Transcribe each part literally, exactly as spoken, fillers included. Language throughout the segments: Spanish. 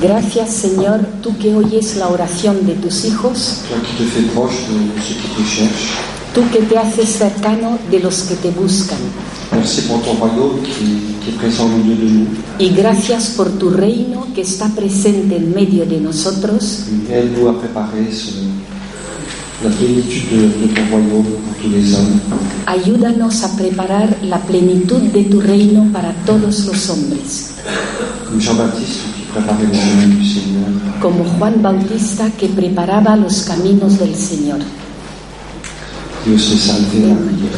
Gracias, Señor, tú que oyes la oración de tus hijos, tú que te haces cercano de los que te buscan. Y gracias por tu reino que está presente en medio de nosotros. Ayúdanos a preparar la plenitud de tu reino para todos los hombres. Como Juan Bautista que preparaba los caminos del Señor. Dios te salve, María.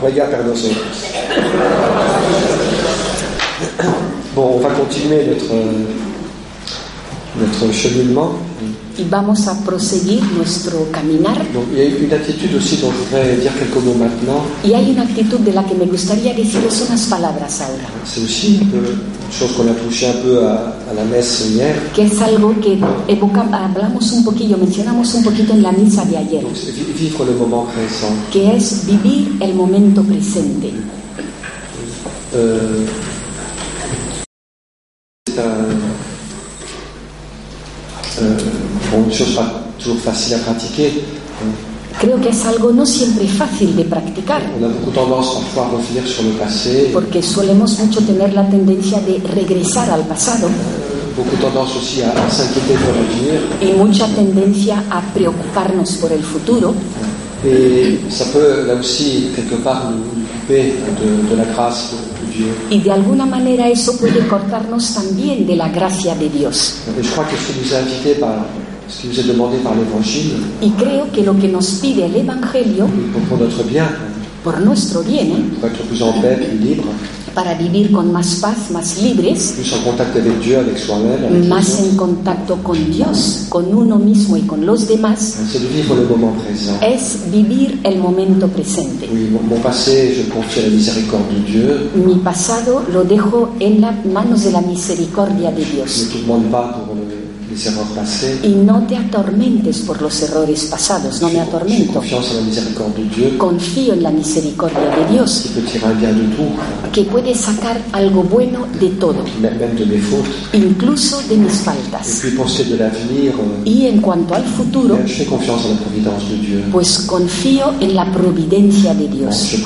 Ruega por nosotros. Bon, on va continuer notre, notre cheminement. Y vamos a proseguir nuestro caminar. Donc, il y a une attitude aussi dont je voudrais dire quelques mots maintenant. Y hay una actitud de la que me gustaría deciros unas palabras ahora. C'est aussi un peu, une chose qu'on a touché un peu à, à la messe hier. Que es algo que evocamos, hablamos un poquillo, mencionamos un poquito en la misa de ayer. Donc, vivre le moment présent. Que es vivir el momento presente. Euh, c'est un Creo que es algo no siempre fácil de practicar. Porque solemos mucho tener la tendencia de regresar al pasado. Y mucha tendencia a preocuparnos por el futuro. Y de alguna manera eso puede cortarnos también de la gracia de Dios. Y creo que lo que nos pide el Evangelio por nuestro bien, ¿eh? para vivir con más paz, más libres, más en contacto con Dios, con uno mismo y con los demás, es vivir el momento presente. Mi pasado lo dejo en las manos de la misericordia de Dios. Y no te atormentes por los errores pasados, no me atormento. Confío en la misericordia de Dios, que puede sacar algo bueno de todo, incluso de mis faltas. Y en cuanto al futuro, pues confío en la providencia de Dios.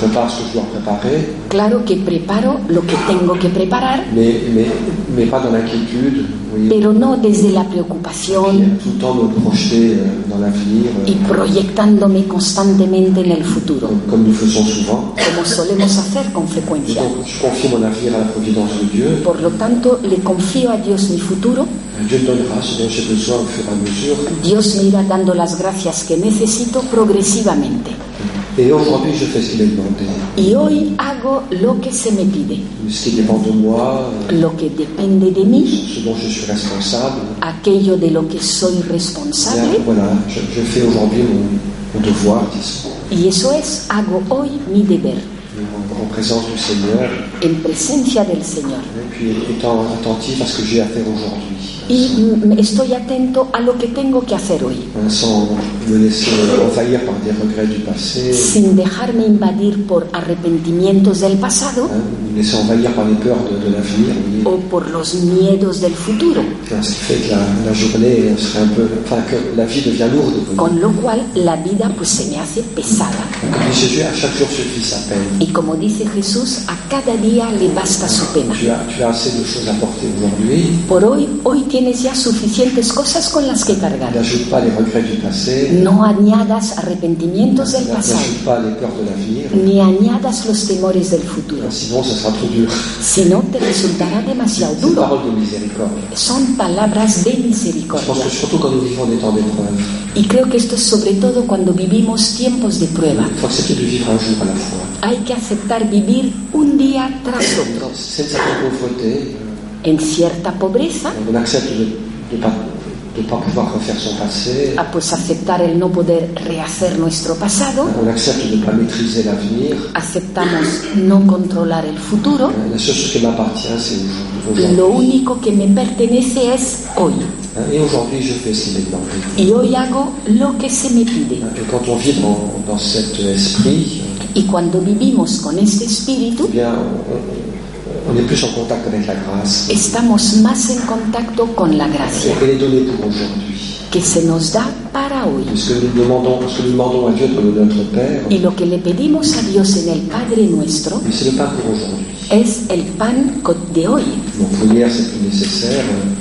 claro que preparo lo que tengo que preparar, mais, mais, mais pas dans l'inquiétude, oui. Pero no desde la preocupación tout le temps me projeter dans l'avenir, y proyectándome constantemente en el futuro, comme nous faisons souvent, como solemos hacer con frecuencia. Donc, je confie mon avenir à la providence de Dieu. Por lo tanto, le confío a Dios mi futuro. Dios me irá dando las gracias que necesito progresivamente. Et aujourd'hui, je fais ce qu'il est demandé. Y hoy hago lo que se me pide. Ce qui dépend de moi, lo que depende de mí, ce dont je suis responsable, aquello de lo que soy responsable. Et voilà, je, je fais aujourd'hui mon, mon devoir, disons. Y eso es, hago hoy mi deber. En, en présence du Seigneur. En presencia del Señor. Et puis étant attentif à ce que j'ai à faire aujourd'hui. Y estoy atento a lo que tengo que hacer hoy. Sin dejarme invadir por arrepentimientos del pasado. O por los miedos del futuro. Con lo cual la vida pues se me hace pesada. Y como dice Jesús, a cada día le basta su pena. Por hoy, hoy tiene Tienes ya suficientes cosas con las que cargar. No añadas arrepentimientos del pasado, ni añadas los temores del futuro. Si no, te resultará demasiado duro. Son palabras de misericordia. Y creo que esto es sobre todo cuando vivimos tiempos de prueba. Hay que aceptar vivir un día tras otro. En cierta pobreza, a pues aceptar el no poder rehacer nuestro pasado, aceptamos no controlar el futuro. Lo único que me pertenece es hoy. Y hoy hago lo que se me pide. Y cuando vivimos con este espíritu, estamos más en contacto con la gracia que se nos da para hoy. Y lo que le pedimos a Dios en el Padre Nuestro es el pan de hoy.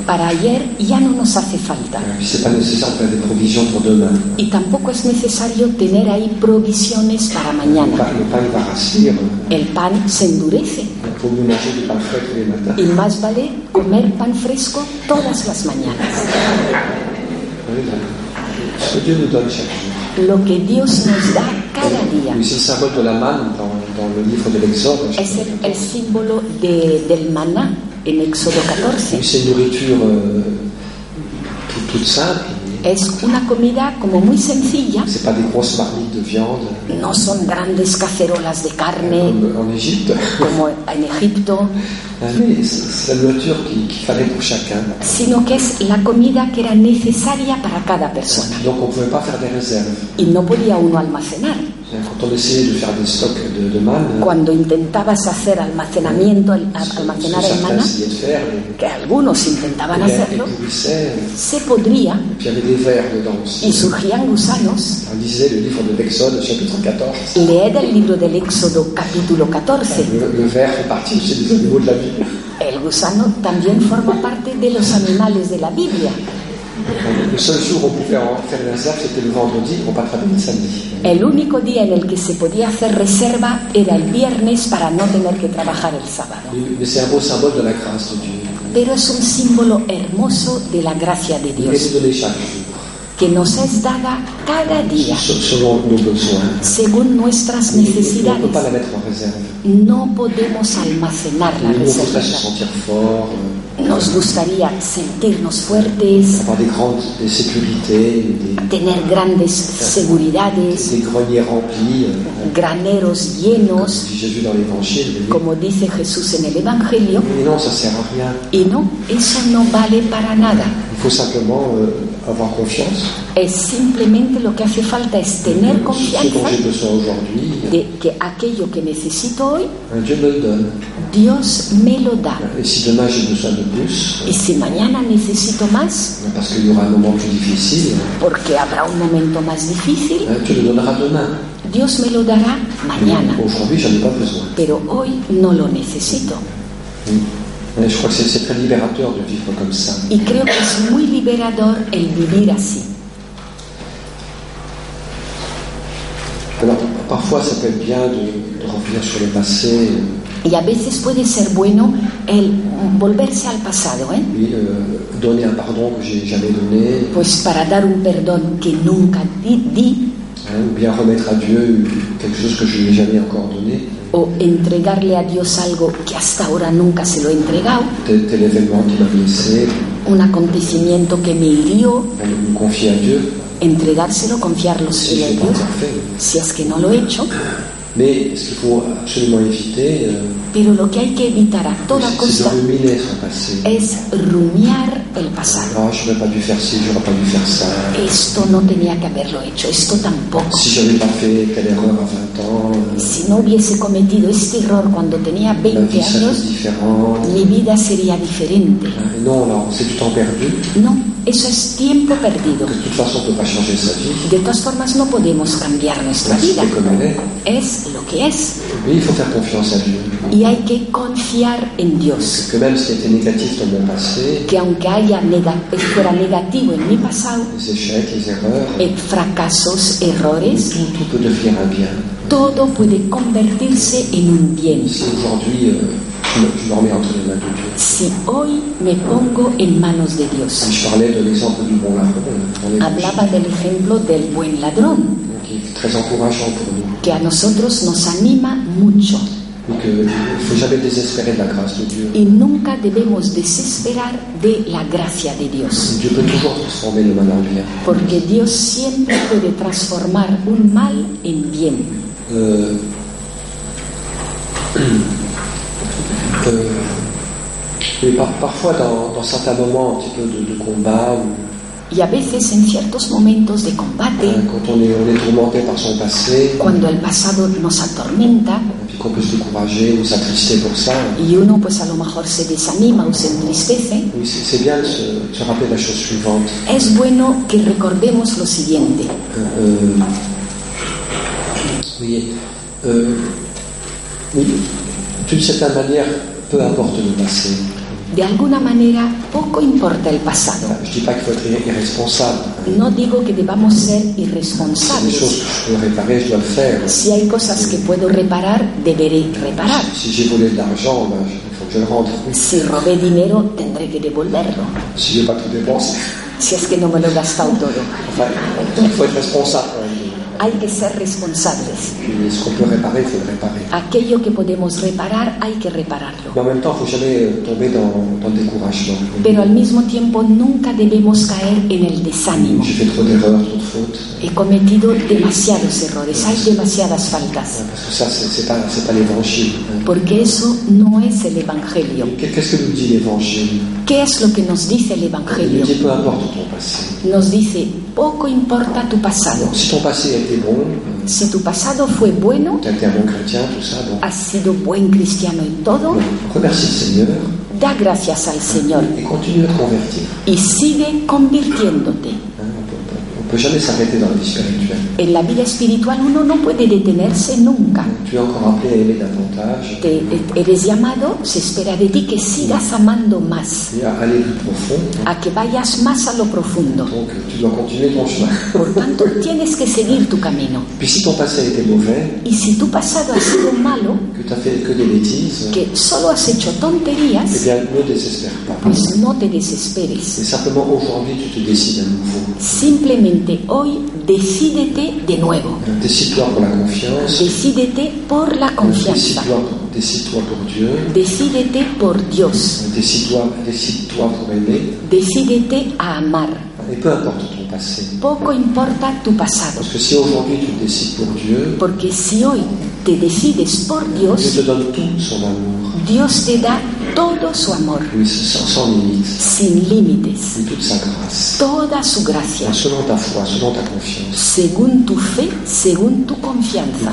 Para ayer ya no nos hace falta. Y tampoco es necesario tener ahí provisiones para mañana. El pan se endurece. Y más vale comer pan fresco todas las mañanas. Lo que Dios nos da cada día. Es el, el símbolo de, del maná en Éxodo catorce. Es una comida como muy sencilla. No son grandes cacerolas de carne como en Egipto, sino que es la comida que era necesaria para cada persona. Y no podía uno almacenar. Cuando intentabas hacer almacenamiento, almacenar el maná, que algunos intentaban hacerlo, se podría y surgían gusanos. Leed el libro del Éxodo capítulo catorce. El gusano también forma parte de los animales de la Biblia. El único día en el que se podía hacer reserva era el viernes para no tener que trabajar el sábado. Pero es un símbolo hermoso de la gracia de Dios, que nos es dada cada día según nuestras necesidades. No podemos almacenar la reserva. Nos gustaría sentirnos fuertes, tener grandes seguridades, graneros llenos, como dice Jesús en el Evangelio. Y no, eso no vale para nada. Es simplemente lo que hace falta es tener confianza de que aquello que necesito hoy, Dios me lo da. Y si mañana necesito más, porque habrá un momento más difícil, Dios me lo dará mañana, pero hoy no lo necesito. Y creo que es muy liberador el vivir así. Y a veces puede ser bueno el volverse al pasado, ¿eh? Pues para dar un perdón que nunca di, ou bien remettre à Dieu quelque chose que je lui ai jamais encore donné. O entregarle a Dios algo que hasta ahora nunca se lo he entregado. Tel événement qui m'a blessé. Un acontecimiento que me hirió. Confier à Dieu. Entregárselo, confiarlo si a Dios. Si es que no lo he hecho. Mais ce qu'il faut absolument éviter. Pero lo que hay que evitar a toda costa es rumiar el pasado. No, yo no había hecho esto, yo no había hecho eso. Esto no tenía que haberlo hecho, esto tampoco. Si, si no hubiese cometido este error cuando tenía veinte años, mi vida sería diferente. No, no, c'est du temps perdu. No, eso es tiempo perdido. De todas formas, no podemos cambiar nuestra vida. Es lo que es. Y hay que confiar en Dios. Que aunque haya nega, fuera negativo en mi pasado, fracasos, errores, todo puede convertirse en un bien. Si hoy me pongo en manos de Dios. Hablaba del ejemplo del buen ladrón, que a nosotros nos anima mucho. Y nunca debemos desesperar de la gracia de Dios, porque Dios siempre puede transformar un mal en bien. Uh, uh, par- parfois dans, dans certains moments un petit peu de, de combat ou... Y a veces en ciertos momentos de combate, cuando el pasado nos atormenta, y uno pues a lo mejor se desanima o se entristece, es bueno que recordemos lo siguiente. De alguna manera, poco importa el pasado. No digo que debamos ser irresponsables. Si hay cosas que puedo reparar, deberé reparar. Si robé dinero, tendré que devolverlo. Si es que no me lo he gastado todo. Hay que ser responsables. Aquello que podemos reparar, hay que repararlo. Pero al mismo tiempo nunca debemos caer en el desánimo. He cometido demasiados errores, hay demasiadas faltas. Porque eso no es el Evangelio. ¿Qué es lo que nos dice el Evangelio? Nos dice, poco importa tu pasado. Si tu pasado fue bueno, has sido buen cristiano en todo, da gracias al Señor y sigue convirtiéndote. En la vida espiritual uno no puede detenerse nunca. Te, eres llamado, se espera de ti que sigas amando más, a que vayas más a lo profundo. Por tanto, tienes que seguir tu camino. Y si tu pasado ha sido malo, que solo has hecho tonterías, pues no te desesperes. Simplemente hoy decídete de nuevo. Decídete por la confianza. Decídete por Dios. Decídete a amar. Poco importa tu pasado. Porque si hoy te decides por Dios, Dios te da todo su amor, sin límites, toda su gracia, según tu fe, según tu confianza.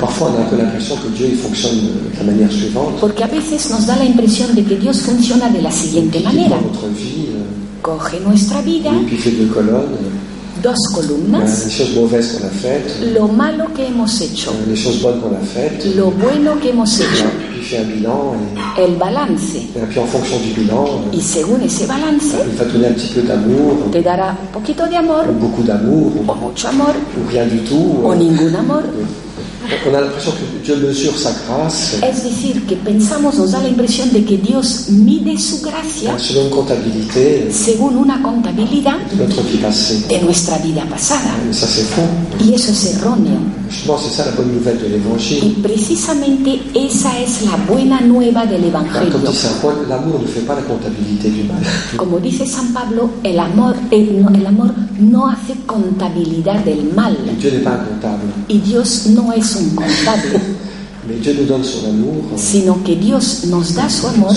Porque a veces nos da la impresión de que Dios funciona de la siguiente manera. Coge nuestra vida dos columnas, les choses mauvaises qu'on a faites, lo malo que hemos hecho, les choses bonnes qu'on a faites, lo bueno que hemos hecho, puis fait un bilan, et, el balance, et puis en fonction du bilan, y según ese balance, il va donner un petit peu d'amour, te dará un poquito de amor, ou beaucoup d'amour, ou mucho amor, ou rien du tout, o ningún amor. On a l'impression que Dieu mesure sa grâce. Es decir, que pensamos, nos da la impresión de que Dios mide su gracia según una contabilidad de nuestra vida pasada. Ça, c'est faux. Y eso es erróneo. Je pense que c'est ça la bonne nouvelle de l'évangile. Y precisamente esa es la buena nueva del evangelio. Comme dit Saint Paul, l'amour ne fait pas la comptabilité du mal. Como dice San Pablo, el amor, el, el amor no hace contabilidad del mal. Et Dieu n'est pas comptable. Y Dios no es un contable, sino que Dios nos da su amor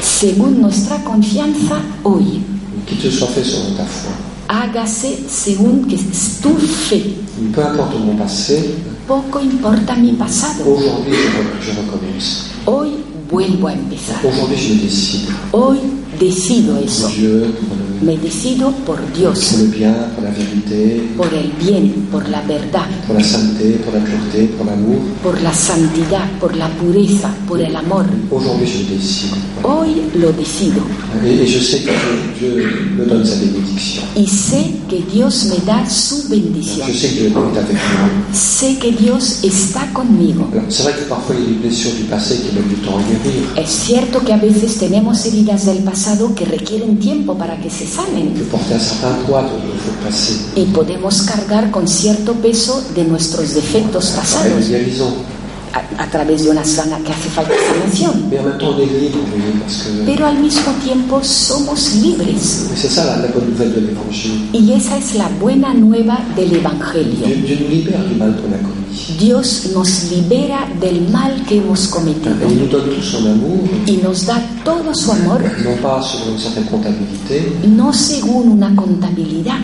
según nuestra confianza hoy. Hágase según que es tu fe. Poco importa mi pasado. Hoy vuelvo a empezar. Hoy decido eso. Me decido por Dios, por el bien, por la verdad, por el bien, por la verdad, por la santé, por la pureté, por el amor, por la santidad, por la pureza, por el amor. Aujourd'hui, je décide. Hoy lo decido. Et je sais que Dieu me donne sa bénédiction. Y sé que Dios me da su bendición. Je sais que Dieu est avec moi. Sé que Dios está conmigo. Alors, c'est vrai que parfois il y a des blessures du passé qui mettent du temps à guérir. Es cierto que a veces tenemos heridas del pasado que requieren tiempo para que se sanen. Y podemos cargar con cierto peso de nuestros defectos pasados a, a través de una sana que hace falta sanación. Pero al mismo tiempo somos libres. Y esa es la buena nueva del evangelio. Dios nos libera del mal que hemos cometido y nos da todo su amor, no según una contabilidad,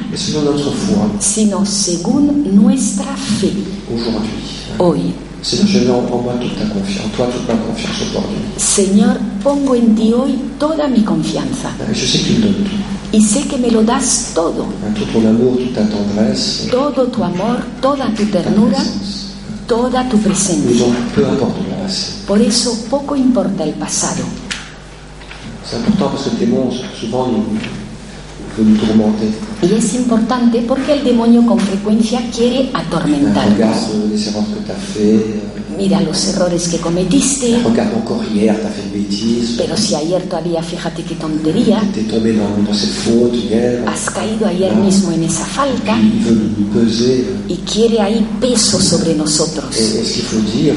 sino según nuestra fe. Hoy, Señor, pongo en ti hoy toda mi confianza. Y sé que me lo das todo. Todo tu amor, toda tu ternura, toda tu presencia. Por eso poco importa el pasado. Y es importante porque el demonio con frecuencia quiere atormentarnos. Mira los errores que cometiste. Regarde encore hier, t'as fait une bêtise. Pero si ayer todavía, fíjate qué tontería. T'es tombé dans, dans cette faute hier. Has caído ayer ah. mismo en esa falta. Il veut nous peser. Y quiere ahí peso sobre nosotros. Et, est-ce qu'il faut dire,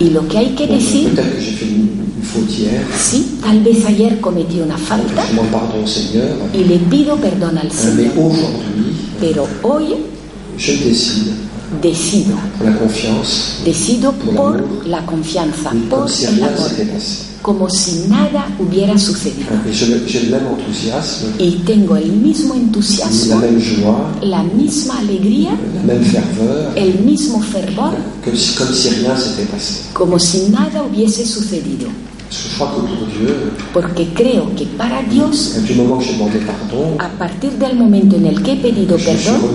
y lo que hay que bon, decir. Peut-être que j'ai fait une, une faute hier. Sí, tal vez ayer cometí una falta. Je m'en pardonne, Seigneur. Y le pido perdón al Señor. Mais aujourd'hui, pero hoy, je décide. Decido por la confianza, decido por, por la confianza, por el amor, como si nada hubiera sucedido. Y tengo el mismo entusiasmo, la, joie, la misma alegría, la fervor, el mismo fervor, que, como, si rien como si nada hubiese sucedido. Porque creo que para Dios, a partir del momento en el que he pedido perdón,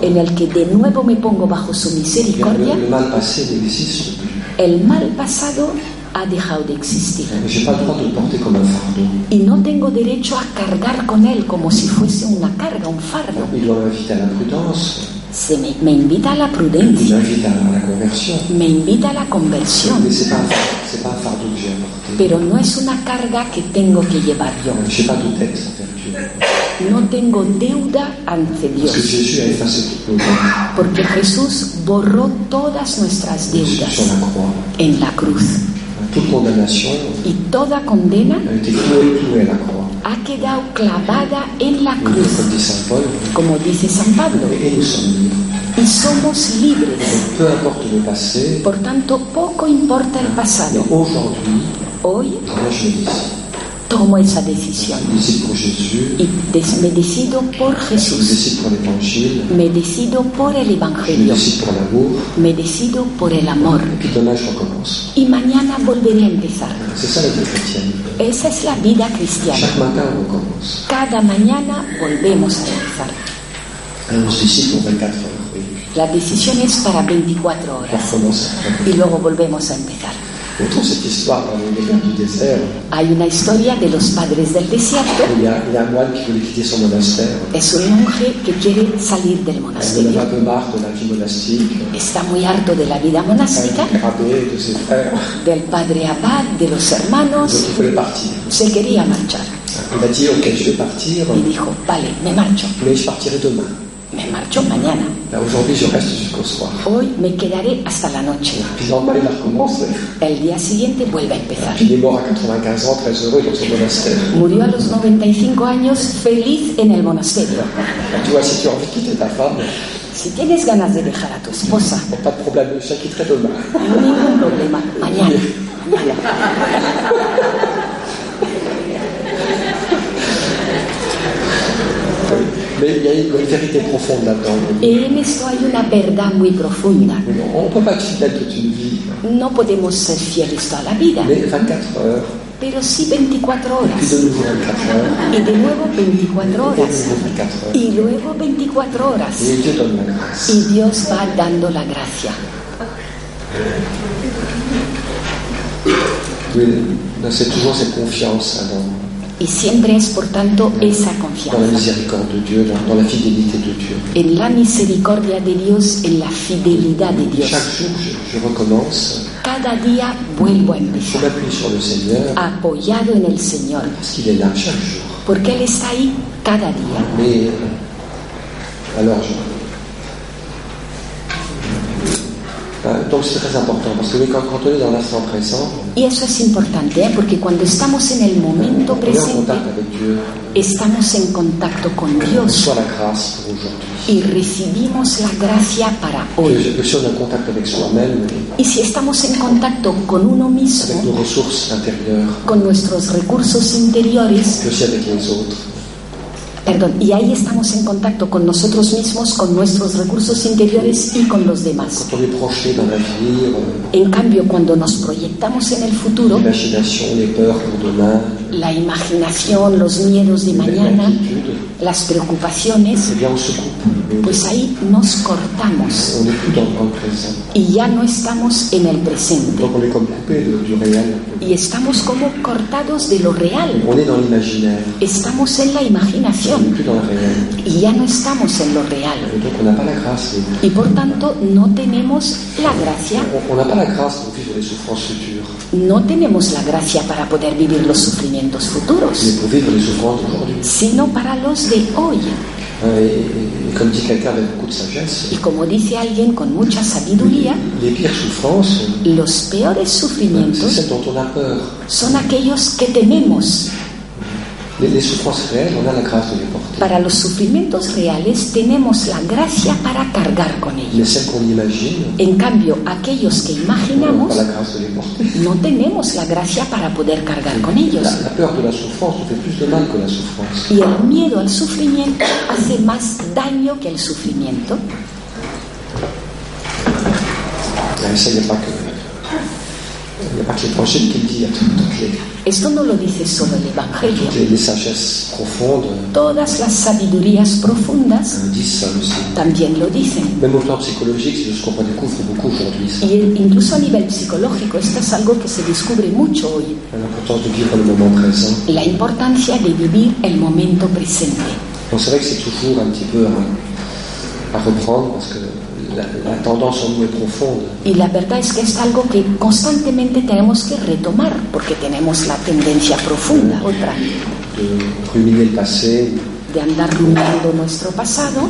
en el que de nuevo me pongo bajo su misericordia, el mal pasado ha dejado de existir. Y no tengo derecho a cargar con él como si fuese una carga, un fardo. Se me, me invita a la prudencia, me invita a la conversión, pero no es una carga que tengo que llevar yo. No tengo deuda ante Dios, porque Jesús borró todas nuestras deudas en la cruz, y toda condena ha quedado clavada en la cruz, como dice San Pablo, y somos libres. Por tanto, poco importa el pasado. Hoy tomo esa decisión y des, me decido por Jesús, me decido por el Evangelio, me decido por el amor, y mañana volveré a empezar. Esa es la vida cristiana. Cada mañana volvemos a empezar. La decisión es para veinticuatro horas y luego volvemos a empezar. Hay una historia de los padres del desierto. Es un monje que quiere salir del monasterio. Está muy harto de la vida monástica, del padre Abad, de los hermanos. Se quería marchar y dijo: vale, me marcho. Me marcho mañana. Hoy me quedaré hasta la noche. El día siguiente vuelve a empezar. Murió a los noventa y cinco años feliz en el monasterio. Si tienes ganas de dejar a tu esposa, ningún problema, mañana, mañana. Y en esto hay una verdad muy profunda. No podemos ser fieles toda la vida, pero sí veinticuatro horas, y de nuevo veinticuatro horas, y luego veinticuatro horas, y Dios va dando la gracia. Y siempre es, por tanto, esa confianza en la misericordia de Dios, en la fidelidad de Dios. Cada día vuelvo a empezar, apoyado en el Señor, porque Él está ahí cada día. Y eso es importante, ¿eh? Porque cuando estamos en el momento presente, estamos en contacto con Dios y recibimos la gracia para hoy. Y si estamos en contacto con uno mismo, con nuestros recursos interiores, Perdón, y ahí estamos en contacto con nosotros mismos, con nuestros recursos interiores y con los demás. En cambio, cuando nos proyectamos en el futuro, la imaginación, los miedos de mañana, las preocupaciones, pues ahí nos cortamos y ya no estamos en el presente, y estamos como cortados de lo real. Estamos en la imaginación y ya no estamos en lo real, y por tanto no tenemos la gracia no tenemos la gracia para poder vivir los sufrimientos futuros, sino para los de hoy. Y como dice alguien con mucha sabiduría, los peores sufrimientos son aquellos que tememos. Para los sufrimientos reales tenemos la gracia para cargar con ellos. En cambio, aquellos que imaginamos, no tenemos la gracia para poder cargar con ellos. Y el miedo al sufrimiento hace más daño que el sufrimiento. Esto no lo dice solo el Evangelio. Todas las sabidurías profundas también lo dicen. Y incluso a nivel psicológico, esto es algo que se descubre mucho hoy. La importancia de vivir el momento presente. Es verdad que es toujours un petit peu a reprendre, porque La, la tendencia muy profunda. Y la verdad es que es algo que constantemente tenemos que retomar, porque tenemos la tendencia profunda, de, otra, de, pasé, de andar rumiando nuestro pasado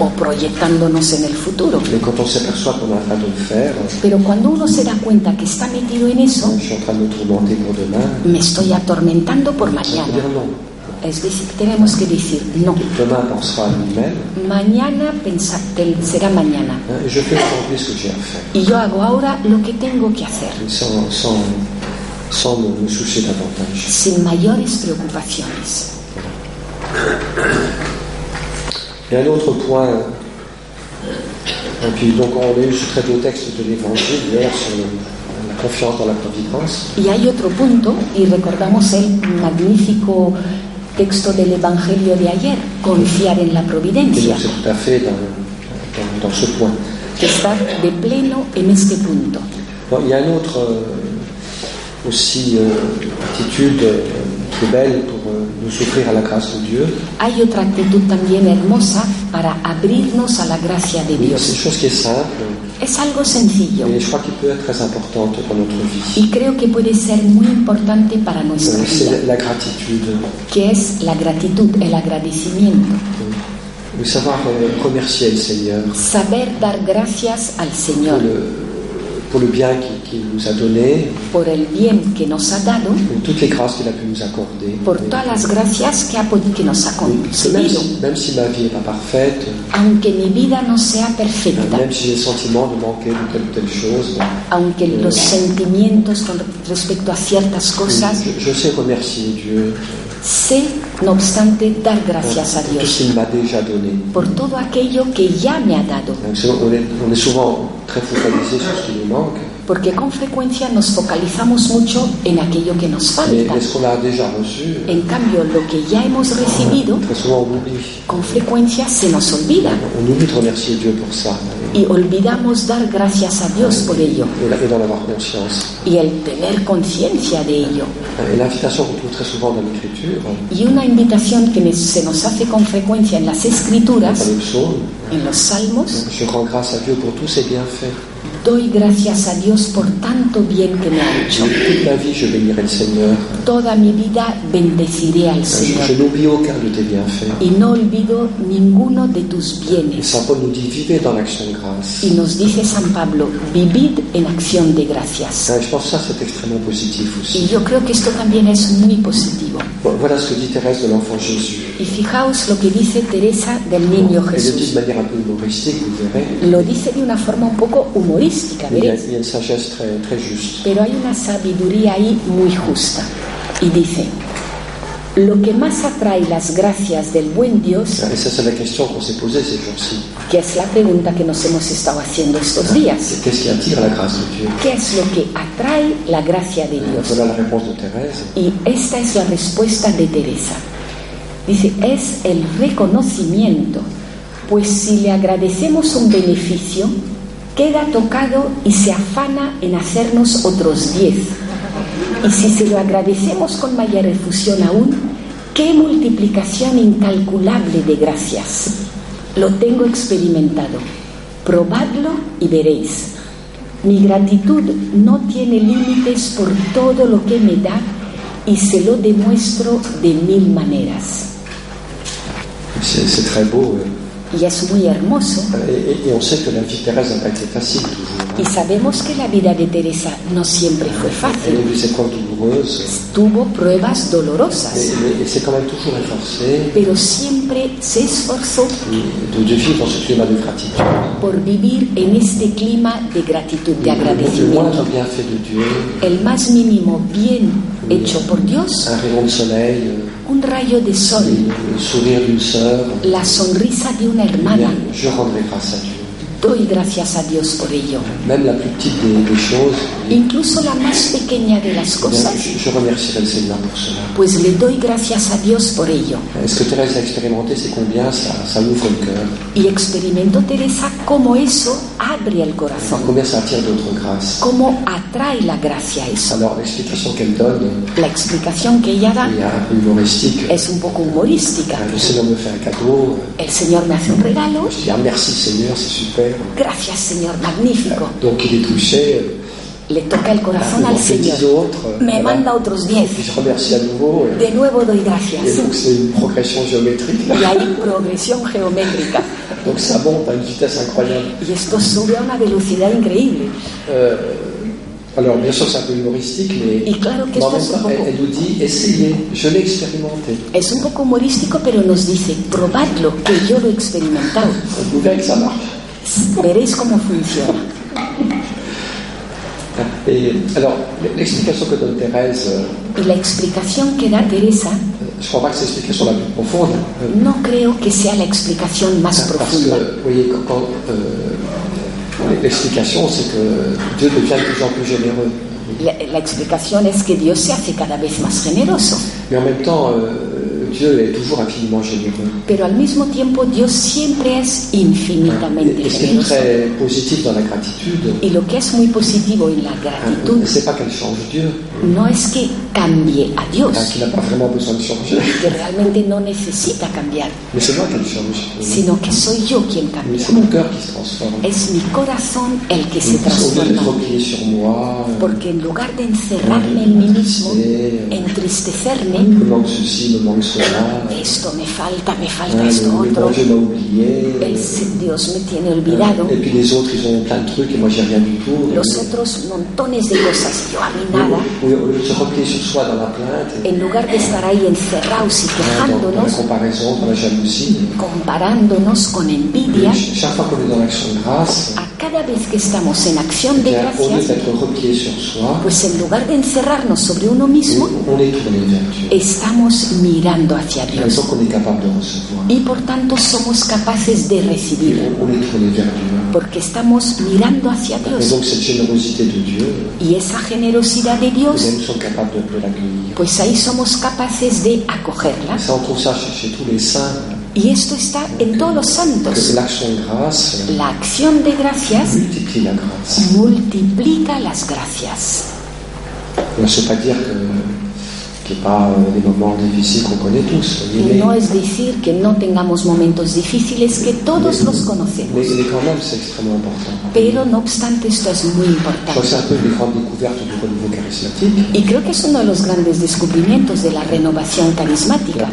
o proyectándonos en el futuro. Faire, Pero cuando uno se da cuenta que está metido en eso, de me estoy atormentando por mañana. Es decir, tenemos que decir no. Mañana pensa, será mañana. Y yo hago ahora lo que tengo que hacer. sin mayores preocupaciones. Et un autre point, et puis donc on est sustraite au texte de l'Évangile hier sur la confiance dans la providence. Y hay otro punto, y recordamos el magnífico texto del Evangelio de ayer, confiar en la providencia. C'est tout à fait dans, dans, dans ce point. Que está de pleno en este punto. Bon, il y a une autre euh, aussi euh, attitude euh, très belle pour euh, nous ouvrir à la grâce de Dieu. Hay otra actitud también hermosa para abrirnos a la gracia de Dios. C'est une chose qui est simple. Es algo sencillo. Et je crois qu'il peut être très importante pour notre vie. Y creo que puede ser muy importante para nuestra vida. C'est la gratitude. Que es la gratitud, el agradecimiento. Mm. De savoir remercier le Seigneur. Saber dar gracias al Señor. Pour le, pour le bien qu'il nous a donné. Por el bien que nos ha dado. Pour toutes les grâces qu'il a pu nous accorder. Por todas las gracias que ha podido que nos ha concedido. Même si, même si ma vie n'est pas parfaite. Aunque mi vida no sea perfecta. Même si j'ai le sentiment de manquer de telle ou telle chose. Aunque euh, los sentimientos con respecto a ciertas cosas. Je, je sais remercier Dieu. Sé, no obstante, dar gracias a Dios por todo aquello que ya me ha dado. Porque con frecuencia nos focalizamos mucho en aquello que nos falta. En cambio, lo que ya hemos recibido, con frecuencia se nos olvida. Y olvidamos dar gracias a Dios por ello. Y el tener conciencia de ello. Y una invitación que se nos hace con frecuencia en las Escrituras, en los Salmos. Doy gracias a Dios por tanto bien que me ha hecho. Toda mi vida bendeciré al Señor. Y no olvido ninguno de tus bienes. Y nos dice San Pablo, vivid en acción de gracias. Y yo creo que esto también es muy positivo. Y fijaos lo que dice Teresa del Niño Jesús. Lo dice de una forma un poco humorística. Pero hay una sabiduría ahí muy justa. Y dice, lo que más atrae las gracias del buen Dios, que es la pregunta que nos hemos estado haciendo estos días, ¿qué es lo que atrae la gracia de Dios? Y esta es la respuesta de Teresa. Dice, es el reconocimiento, pues si le agradecemos un beneficio, queda tocado y se afana en hacernos otros diez. Y si se lo agradecemos con mayor efusión aún, ¡qué multiplicación incalculable de gracias! Lo tengo experimentado. Probadlo y veréis. Mi gratitud no tiene límites por todo lo que me da y se lo demuestro de mil maneras. Sí, sí, es muy bueno. Y es muy hermoso. Y sabemos que la vida de Teresa no siempre fue fácil. Tuvo pruebas dolorosas. Pero siempre se esforzó por vivir en este clima de gratitud, de agradecimiento. El más mínimo bien hecho por Dios. Un rayo de sol, la sonrisa de una hermana. Doy gracias a Dios por ello. Incluso la más pequeña de las cosas, pues le doy gracias a Dios por ello. Y experimentó Teresa cómo eso abre el corazón, cómo atrae la gracia a eso. La explicación que ella da es un poco humorística. El Señor me hace un regalo. Merci Señor, c'est super. Gracias, Señor, magnífico. Donc, il est touché, le toca el corazón ah, al Señor. Autres, me voilà. Manda otros diez. De nuevo doy gracias. Et donc, c'est une progression géométrique. Y hay progresión geométrica. Donc, ça monte à une vitesse incroyable. Y esto sube a una velocidad increíble. Euh, alors, bien sûr, c'est un peu humoristique, mais y claro que esto es un poco... elle nous dit, essayez, je l'ai expérimenté. Es un poco humorístico, pero nos dice, probadlo, que yo lo he experimentado. Vous verrez que ça marche. Veréis cómo funciona. Et alors, l'explication que donne Thérèse. Et l'explication que da Teresa. Je ne crois pas que c'est l'explication la plus profonde. No creo que sea la explicación más profunda. Parce que, vous voyez, quand, euh, l'explication, c'est que Dieu devient de plus en plus généreux. La, la explicación es que Dios se hace cada vez más generoso. Mais en même temps, euh, Dieu est toujours infiniment généreux. Pero al mismo tiempo, Dios siempre es infinitamente et, et generoso. Ce qui est très positif dans la gratitude. Y lo que es muy positivo en la gratitud. Ah, c'est pas qu'elle change Dieu. No es que cambie a Dios. Ah, qu'il n'a pas vraiment besoin de changer. Que realmente no necesita cambiar. Mais c'est moi qui change. Sino que soy yo quien cambia. C'est mon cœur qui se transforme. Es mi corazón el que se transforma. Sur moi, porque en lugar de encerrarme en mí mismo, entristecerme, esto me falta, me falta esto otro, el Dios me tiene olvidado, los otros montones de cosas, yo a mí nada, en lugar de estar ahí encerrados y quejándonos, comparándonos con envidia, a cada vez que estamos en acción de gracias, pues en lugar de encerrarnos sobre uno mismo, estamos mirando hacia Dios y por tanto somos capaces de recibir, porque estamos mirando hacia Dios, y esa generosidad de Dios, pues ahí somos capaces de acogerla. Y esto está en todos los santos. La acción de gracias multiplica las gracias. No es decir que no tengamos momentos difíciles, que todos los conocemos, pero no obstante esto es muy importante, y creo que es uno de los grandes descubrimientos de la renovación carismática,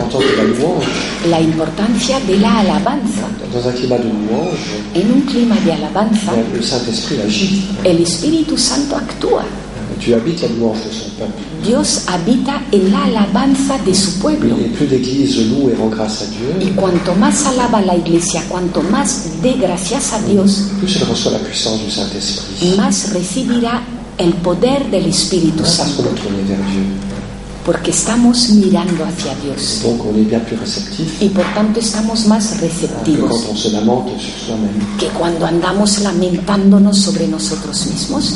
la importancia de la alabanza. En un clima de alabanza el Espíritu Santo actúa. Dios habita en la alabanza de su pueblo. Y cuanto más alaba la iglesia, cuanto más dé gracias a Dios, más recibirá el poder del Espíritu Santo. Porque estamos mirando hacia Dios. Y por tanto estamos más receptivos que cuando andamos lamentándonos sobre nosotros mismos.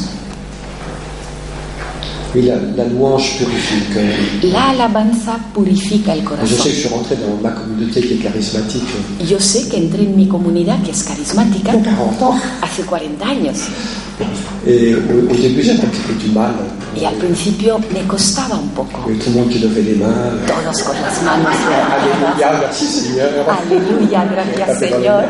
Oui, la, la louange purifie le cœur. La alabanza purifica el corazón. Je sais que je suis rentré dans ma communauté qui est charismatique. Yo sé que entré en mi comunidad que es carismática. Hace cuarenta años. Et au, au début, j'avais un petit peu du mal. Y al principio me costaba un poco. Et tout le monde qui levait les mains. Todos con las manos. Alléluia, merci Seigneur. Alléluia, gracias Señor.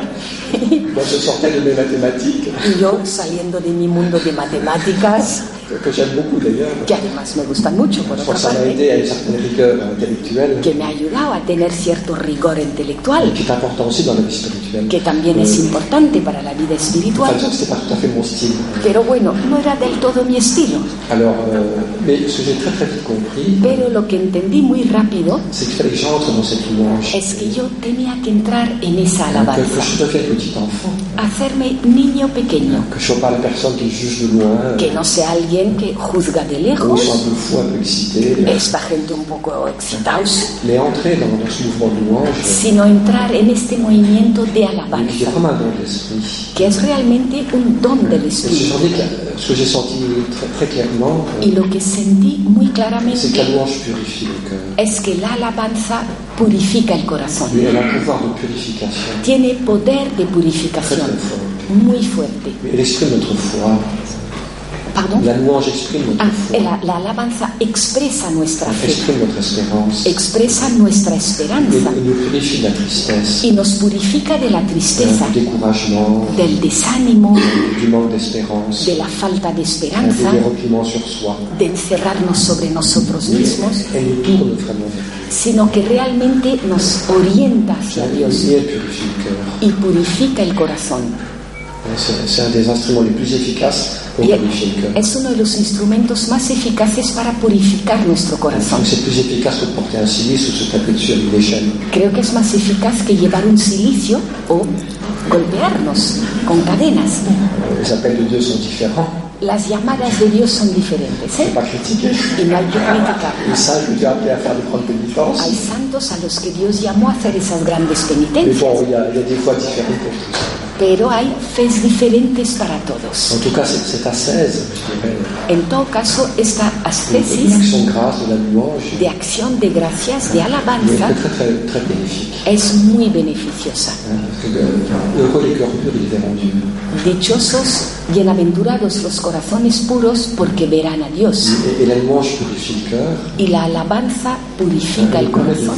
Moi, je sortais de mes mathématiques. Y yo saliendo de mi mundo de matemáticas. Que j'aime beaucoup d'ailleurs. Que además me gustan mucho, por otra parte. Que me ha ayudado a tener cierto rigor intelectual. Que también es importante para la vida espiritual. Pero bueno, no era del todo mi estilo. Pero lo que entendí muy rápido es que yo tenía que entrar en esa alabanza, hacerme niño pequeño, que no sea alguien que juzga de lejos, esta gente un poco excitados, sino entrar en este movimiento de alabanza, que es realmente un don del Espíritu. Y lo que sentí muy claramente es que la alabanza purifica el corazón, tiene poder de purificación muy fuerte. Pardon? La louange exprime nuestra fe. Ah, la, la alabanza expresa nuestra fe. Expresa nuestra esperanza. Y nos purifica de la tristeza, del desánimo, de la falta de esperanza, de encerrarnos sobre nosotros mismos, sino que realmente nos orienta hacia Dios y purifica el corazón. Es uno de los instrumentos más eficaces para purificar nuestro corazón. Creo que es más eficaz que llevar un cilicio o golpearnos con cadenas. las llamadas de Dios son diferentes, ¿eh? Y no hay que criticarlas. Hay santos a los que Dios llamó a hacer esas grandes penitencias. Pero hay fes diferentes para todos. En todo caso, esta ascesis de acción de gracias, de alabanza, es muy beneficiosa. Dichosos, bienaventurados los corazones puros, porque verán a Dios. Y la alabanza purifica el corazón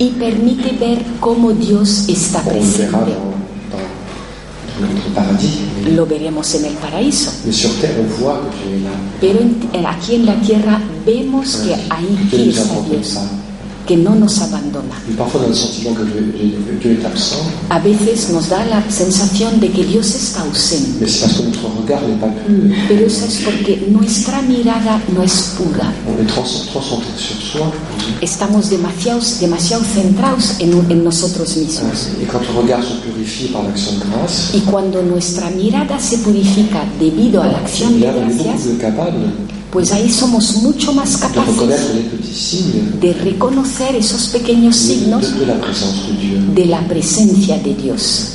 y permite ver cómo Dios está presente. Lo veremos en el paraíso, pero en, aquí en la tierra vemos que ahí está Dios, que no nos abandona. A veces nos da la sensación de que Dios está ausente, pero eso es porque nuestra mirada no es pura. Estamos demasiado, demasiado centrados en, en nosotros mismos. Y cuando nuestra mirada se purifica debido a la acción de gracias, pues ahí somos mucho más capaces de reconocer esos pequeños signos de la presencia de Dios.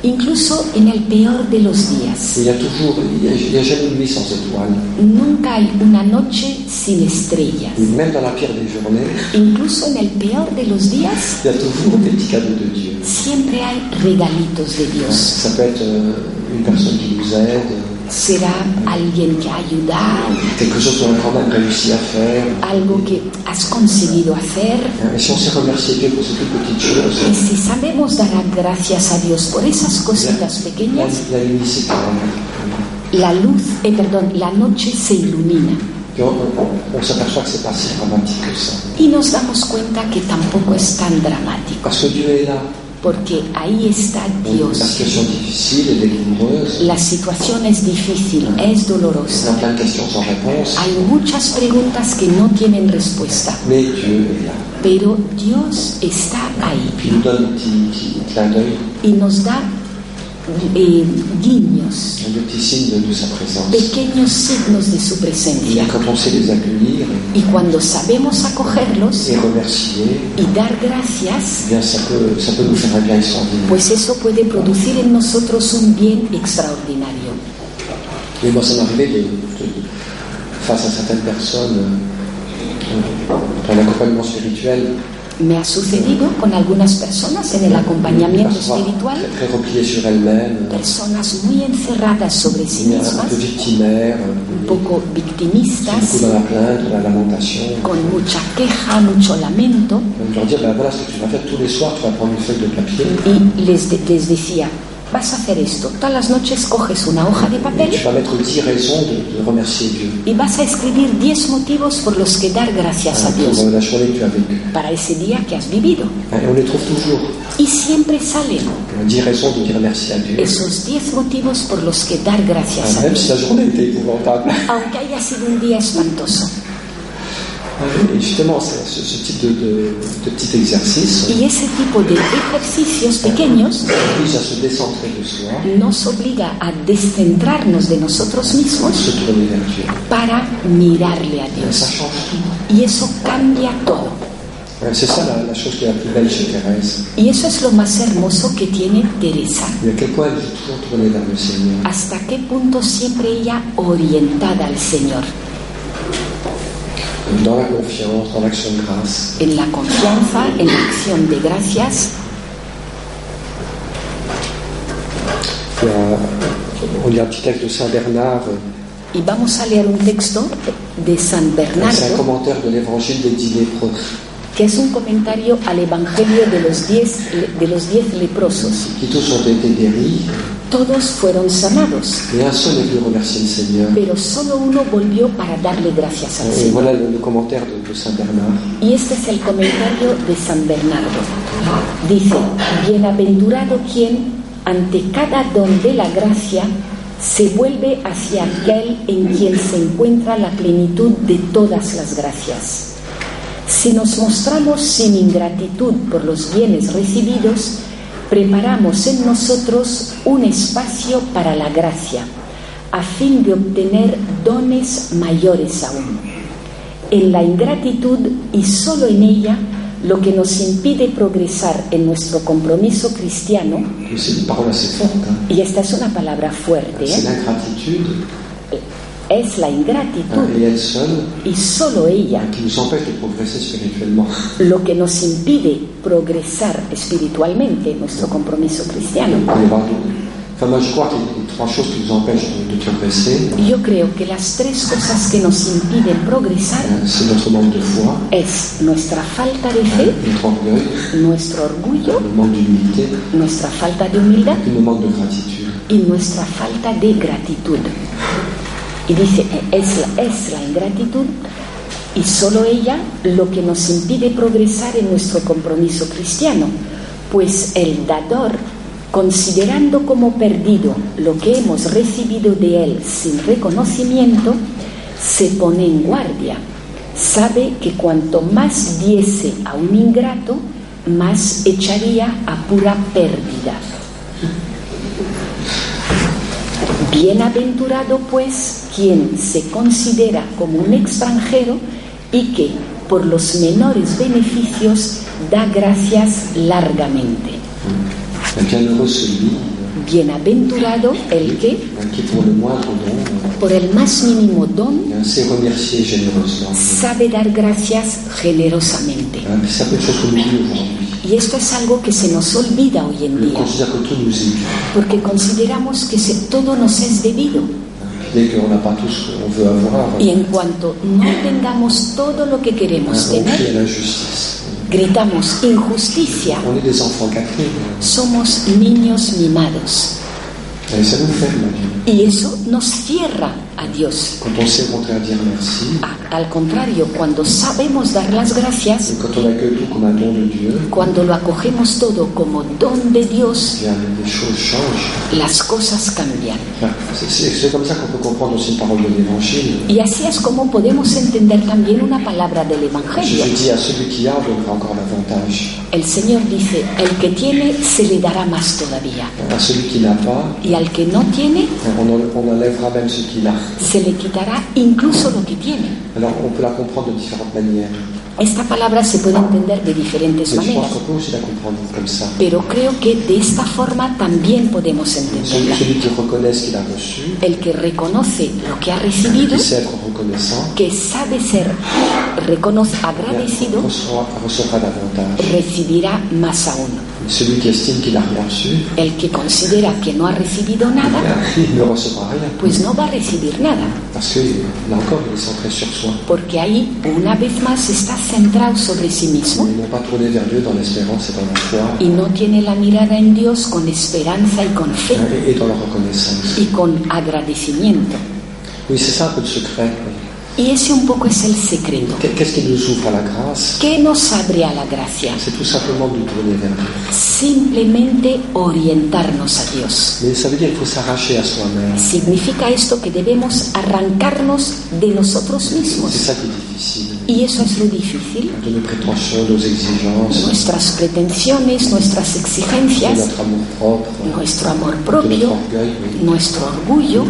Incluso en el peor de los días, nunca hay una noche sin estrellas. Incluso en el peor de los días, siempre hay regalitos de Dios. Será alguien que ha ayudado, algo que has conseguido hacer. Y si sabemos dar gracias a Dios por esas cositas pequeñas, la luz, eh, perdón, la noche se ilumina. Y nos damos cuenta que tampoco es tan dramático, porque ahí está Dios. La situación es difícil, es dolorosa, hay muchas preguntas que no tienen respuesta, pero Dios está ahí y nos da Eh, guiños, pequeños signos de su presencia, y cuando sabemos acogerlos y dar gracias, pues eso puede producir en nosotros un bien extraordinario. Me ha sucedido con algunas personas en el acompañamiento espiritual, personas muy encerradas sobre sí mismas, un poco victimistas, con mucha queja, mucho lamento, y les, de, les decía: vas a hacer esto, todas las noches coges una hoja de papel y vas a escribir diez motivos por los que dar gracias a Dios para ese día que has vivido. Y siempre salen esos diez motivos por los que dar gracias a Dios, aunque haya sido un día espantoso. Y ese tipo de ejercicios pequeños nos obliga a descentrarnos de nosotros mismos para mirarle a Dios, y eso cambia todo. Y eso es lo más hermoso que tiene Teresa. Hasta qué punto siempre ella orientada al Señor, en la confianza, en la acción de gracias. Y vamos a leer un texto de San Bernardo, que es un comentario al Evangelio de los diez, de los diez leprosos. Todos fueron sanados, pero solo uno volvió para darle gracias al Señor. Y este es el comentario de San Bernardo. Dice: bienaventurado quien, ante cada don de la gracia, se vuelve hacia aquel en quien se encuentra la plenitud de todas las gracias. Si nos mostramos sin ingratitud por los bienes recibidos, preparamos en nosotros un espacio para la gracia, a fin de obtener dones mayores aún. En la ingratitud, y solo en ella, lo que nos impide progresar en nuestro compromiso cristiano, y esta es una palabra fuerte, ¿eh? es la ingratitud y solo ella lo que nos impide progresar espiritualmente en nuestro compromiso cristiano. Yo creo que las tres cosas que nos impiden progresar es nuestra falta de fe, nuestro orgullo, nuestra falta de humildad y nuestra falta de gratitud. Y dice, es la, es la ingratitud y solo ella lo que nos impide progresar en nuestro compromiso cristiano, pues el dador, considerando como perdido lo que hemos recibido de él sin reconocimiento, se pone en guardia. Sabe que cuanto más diese a un ingrato, más echaría a pura pérdida. Bienaventurado, pues, quien se considera como un extranjero y que, por los menores beneficios, da gracias largamente. Bienaventurado el que, por el más mínimo don, sabe dar gracias generosamente. Y esto es algo que se nos olvida hoy en día, porque consideramos que todo nos es debido. Y en cuanto no tengamos todo lo que queremos tener, gritamos injusticia. Somos niños mimados. Y eso nos cierra a Dios. Al contrario, cuando sabemos dar las gracias, cuando lo acogemos todo como don de Dios, las cosas cambian. Y así es como podemos entender también una palabra del Evangelio. El Señor dice, el que tiene se le dará más todavía, y al que no tiene se le quitará incluso lo que tiene. Alors, on peut la comprendre de différentes manières. Esta palabra se puede entender de diferentes maneras, pero creo que de esta forma también podemos entenderla. El que reconoce lo que ha recibido, que sabe ser agradecido, recibirá más aún. El que considera que no ha recibido nada, pues no va a recibir nada, porque ahí una vez más está centrado sobre sí mismo y no tiene la mirada en Dios con esperanza y con fe y con agradecimiento. Y ese un poco es el secreto. ¿Qué nos abre a la gracia? Simplemente orientarnos a Dios. Significa esto que debemos arrancarnos de nosotros mismos. Y eso es lo difícil. Nuestras pretensiones, nuestras exigencias, nuestro amor propio, nuestro orgullo.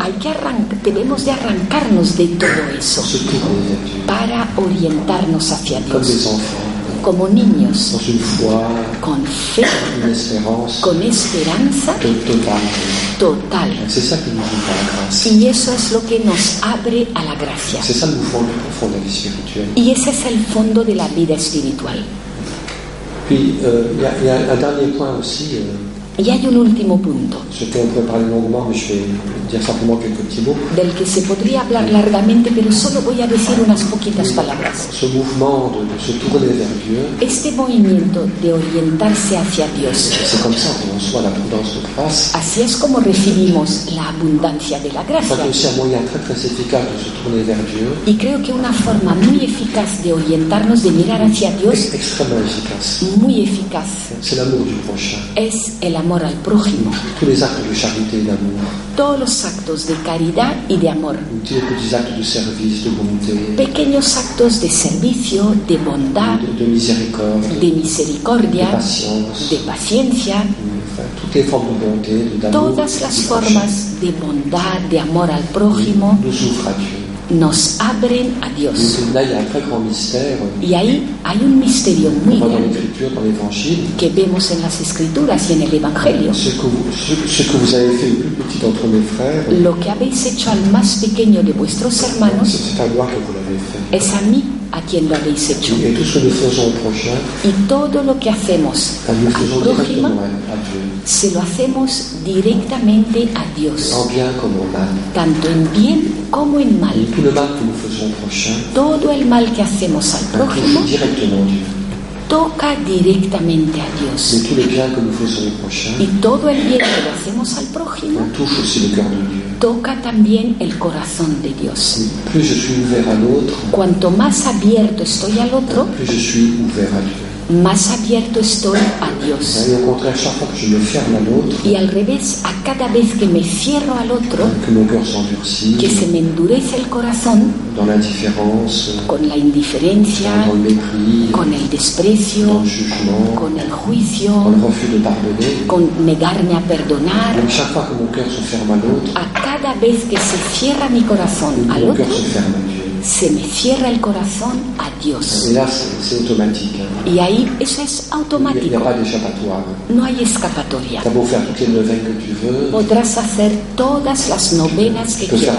Hay que arrancar, debemos de arrancarnos de todo eso para orientarnos hacia Dios. Como niños, con fe, con esperanza total. Y eso es lo que nos abre a la gracia. Y ese es el fondo de la vida espiritual. Y hay un último punto del que se podría hablar largamente, pero solo voy a decir unas poquitas palabras. Este movimiento de orientarse hacia Dios, así es como recibimos la abundancia de la gracia. Y creo que una forma muy eficaz de orientarnos, de mirar hacia Dios, muy eficaz, es el amor amor al prójimo. Tous les actes de charité et d'amour. Todos los actos de caridad y de amor. Petits actes de service, de bonté. Pequeños actos de servicio, de bondad, de, de misericordia, de, misericordia, de, patience, de paciencia. De bonté, de Todas las de formas de bondad, de amor al prójimo. Nos abren a Dios. Y ahí hay un misterio muy grande que vemos en las Escrituras y en el Evangelio. Lo que habéis hecho al más pequeño de vuestros hermanos es a mí a quien lo habéis hecho. Y todo lo que hacemos al prójimo se lo hacemos directamente a Dios, tanto en bien como en mal. Todo el mal que hacemos al prójimo toca directamente a Dios, y todo el bien que le hacemos al prójimo toca también el corazón de Dios. Cuanto más abierto estoy al otro, más abierto estoy a Dios. Y al revés, a cada vez que me cierro al otro, que se me endurece el corazón con la indiferencia, con el desprecio, con el juicio, con negarme a perdonar, a cada vez que se cierra mi corazón al otro, se me cierra el corazón a Dios. Y ahí eso es automático. No hay escapatoria. Podrás hacer todas las novenas que quieras,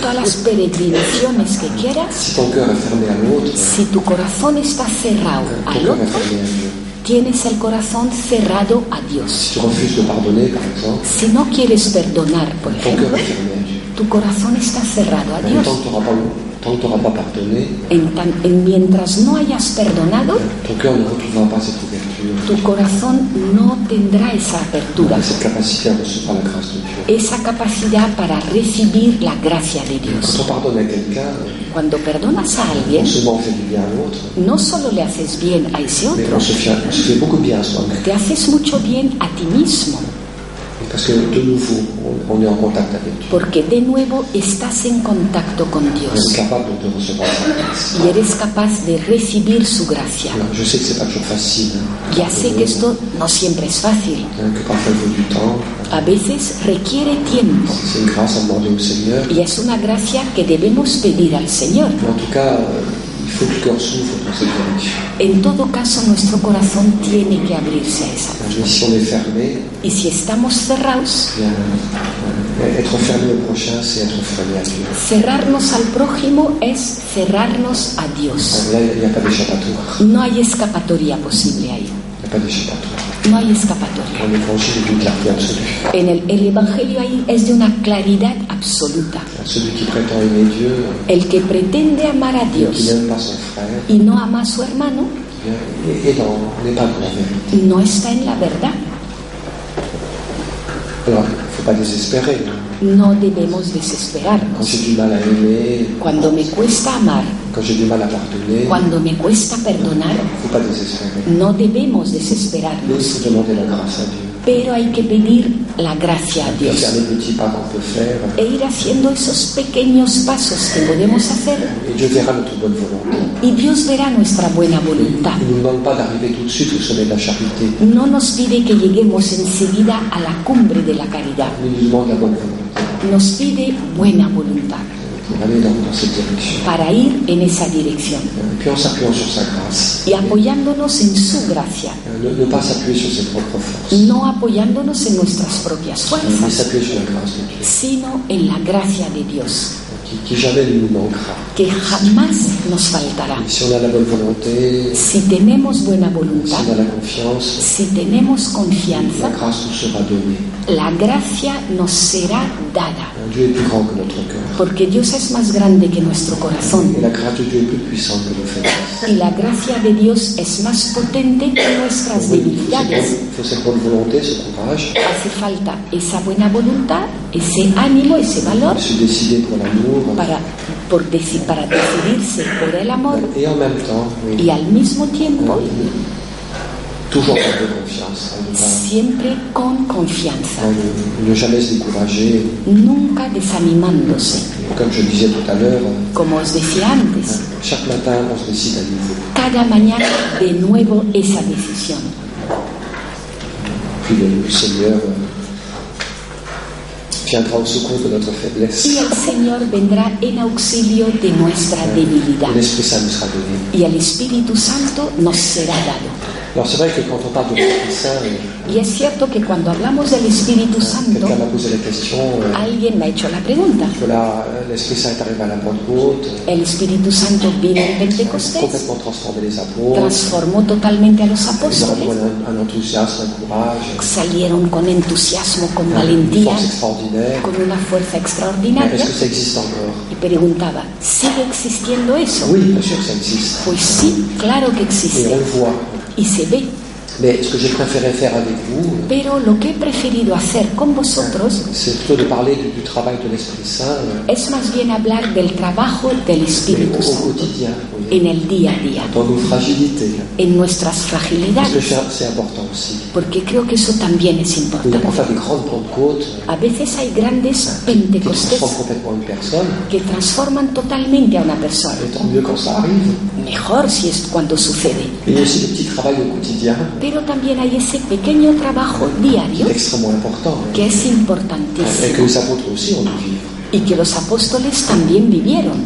todas las peregrinaciones que quieras. Si tu corazón está cerrado al otro, tienes el corazón cerrado a Dios. Si no quieres perdonar, por ejemplo, tu corazón está cerrado a Dios. En tan, en mientras no hayas perdonado, tu corazón no tendrá esa apertura, esa capacidad para recibir la gracia de Dios. Cuando perdonas a alguien, no solo le haces bien a ese otro, te haces mucho bien a ti mismo. Porque de nuevo estás en contacto con Dios y eres capaz de recibir su gracia. Ya sé que esto no siempre es fácil. A veces requiere tiempo, y es una gracia que debemos pedir al Señor. En todo caso, nuestro corazón tiene que abrirse a esa gracia. Y si estamos cerrados, cerrarnos al prójimo es cerrarnos a Dios. No hay escapatoria posible ahí. No hay escapatoria. En el, el Evangelio ahí es de una claridad absoluta. El que pretende amar a Dios y no ama a su hermano no está en la verdad. No debemos desesperarnos. Cuando me cuesta amar, cuando me cuesta perdonar, no debemos desesperarnos. Pero hay que pedir la gracia a Dios e ir haciendo esos pequeños pasos que podemos hacer, y Dios verá nuestra buena voluntad. No nos pide que lleguemos enseguida a la cumbre de la caridad, nos pide buena voluntad para ir en esa dirección, y apoyándonos en su gracia, no apoyándonos en nuestras propias fuerzas, sino en la gracia de Dios, que jamás nos faltará. Si tenemos buena voluntad, si tenemos confianza, la gracia nos será dada, porque Dios es más grande que nuestro corazón, y la gracia de Dios es más potente que nuestras debilidades. Hace falta esa buena voluntad, ese ánimo, ese valor para, por deci, para decidirse por el amor, y al mismo tiempo Siempre con confianza. Nunca desanimándose. Como os decía antes, cada mañana de nuevo esa decisión. Y el Señor vendrá en auxilio de nuestra debilidad. Y el Espíritu Santo nos será dado. Y es cierto que cuando hablamos del Espíritu Santo, alguien me ha hecho la pregunta. El Espíritu Santo vino en Pentecostés, transformó totalmente a los apóstoles, salieron con entusiasmo, con valentía, con una fuerza extraordinaria. Y preguntaba, ¿sigue existiendo eso? Pues sí, claro que existe y se ve. Pero lo que he preferido hacer con vosotros es más bien hablar del trabajo del Espíritu Santo en el día a día, en nuestras fragilidades, porque creo que eso también es importante. A veces hay grandes Pentecostés que transforman totalmente a una persona. Mejor si es cuando sucede. Pero también hay ese pequeño trabajo diario que es importantísimo y que los apóstoles también vivieron,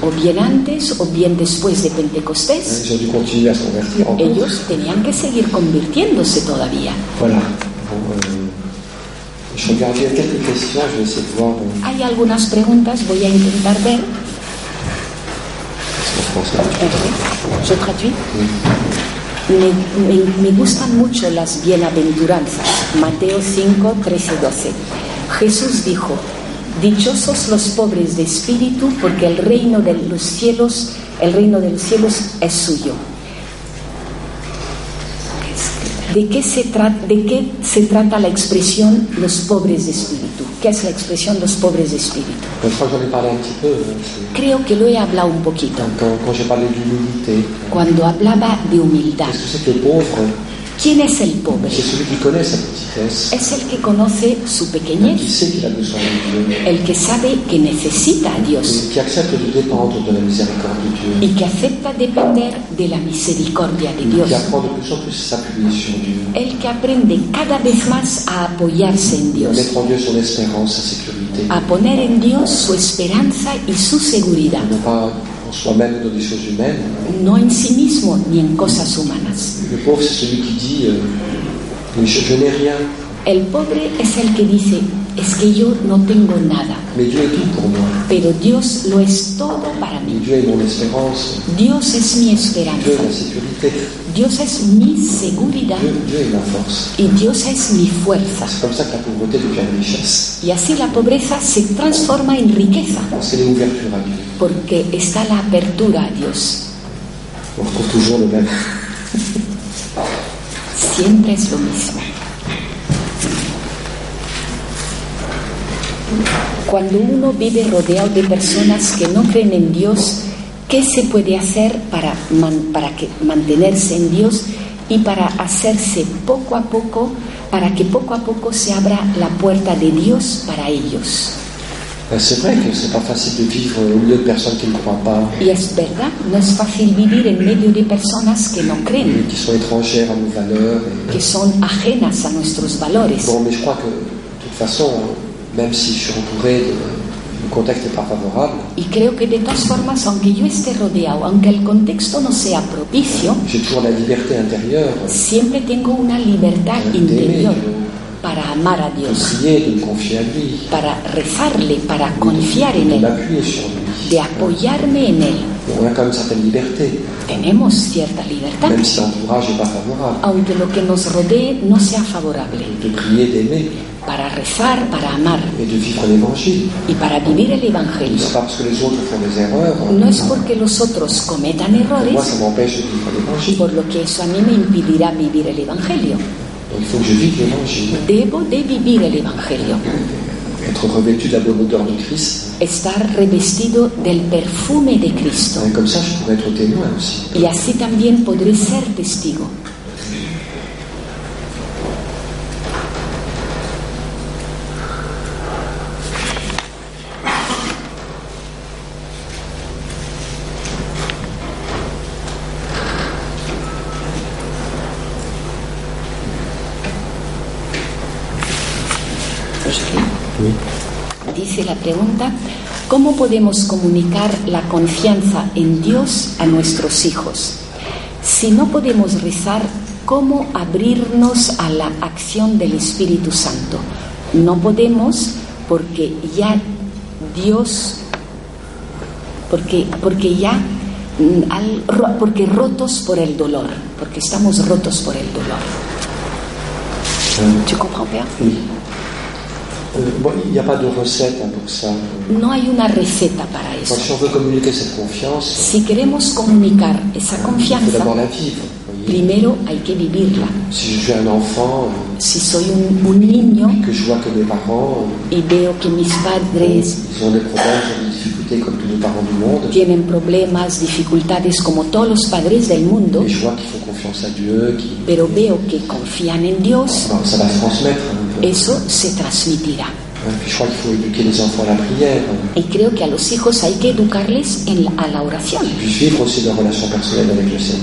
o bien antes o bien después de Pentecostés. Ellos tenían que seguir convirtiéndose todavía. Hay algunas preguntas, voy a intentar ver. ¿Yo traduí? Me, me, me gustan mucho las bienaventuranzas. Mateo cinco, trece, doce. Jesús dijo: dichosos los pobres de espíritu, porque el reino de los cielos, el reino de los cielos es suyo. ¿De qué se trata? ¿De qué se trata la expresión los pobres de espíritu? ¿Qué es la expresión los pobres de espíritu? Creo que lo he hablado un poquito. Cuando hablaba de humildad. ¿Quién es el pobre? Es el que conoce su pequeñez, el que sabe que necesita a Dios y que acepta depender de la misericordia de Dios, el que aprende cada vez más a apoyarse en Dios, a poner en Dios su esperanza y su seguridad. No en sí mismo ni en cosas humanas. El pobre es el que dice: es que yo no tengo nada, pero Dios lo es todo para mí. Dios es mi esperanza, Dios es mi seguridad y Dios es mi fuerza. Y así la pobreza se transforma en riqueza, porque está la apertura a Dios. Siempre es lo mismo. Cuando uno vive rodeado de personas que no creen en Dios, ¿qué se puede hacer para, man, para que mantenerse en Dios y para hacerse poco a poco, para que poco a poco se abra la puerta de Dios para ellos? Y es verdad, no es fácil vivir en medio de personas que no creen, que son ajenas a nuestros valores. Y creo que de todas formas, aunque yo esté rodeado, aunque el contexto no sea propicio, siempre tengo una libertad interior para amar a Dios, para rezarle, para confiar en Él, de apoyarme en Él. Tenemos cierta libertad, aunque lo que nos rodee no sea favorable, para rezar, para amar y para vivir el Evangelio. No es porque los otros cometan errores, por lo que eso a mí me impedirá vivir el Evangelio. Debo de vivir el Evangelio. Être revêtu de la bonne odeur de Christ. Estar revestido del perfume de Cristo. Et comme ça, je pourrais être témoin aussi. Y así también podré ser testigo. Dice la pregunta: ¿cómo podemos comunicar la confianza en Dios a nuestros hijos? Si no podemos rezar, ¿cómo abrirnos a la acción del Espíritu Santo? No podemos porque ya Dios, porque, porque ya, al, porque rotos por el dolor, porque estamos rotos por el dolor. ¿Tú comprendes? Il n'y a pas de recette pour ça. No hay una receta para eso. Si on veut communiquer cette confiance, si queremos comunicar esa confianza, il faut d'abord la vivre. Primero hay que vivirla. Si je suis un enfant, si soy un, un niño, que je vois que mes parents, y veo que mis padres, ils ont des problèmes, des difficultés comme tous les parents du monde, tienen problemas, dificultades como todos los padres del mundo, et je vois qu'ils font confiance à Dieu, qui, pero veo que confían en Dios, alors, ça va se transmettre. Eso se transmitirá. Y creo que a los hijos hay que educarles en la, a la oración,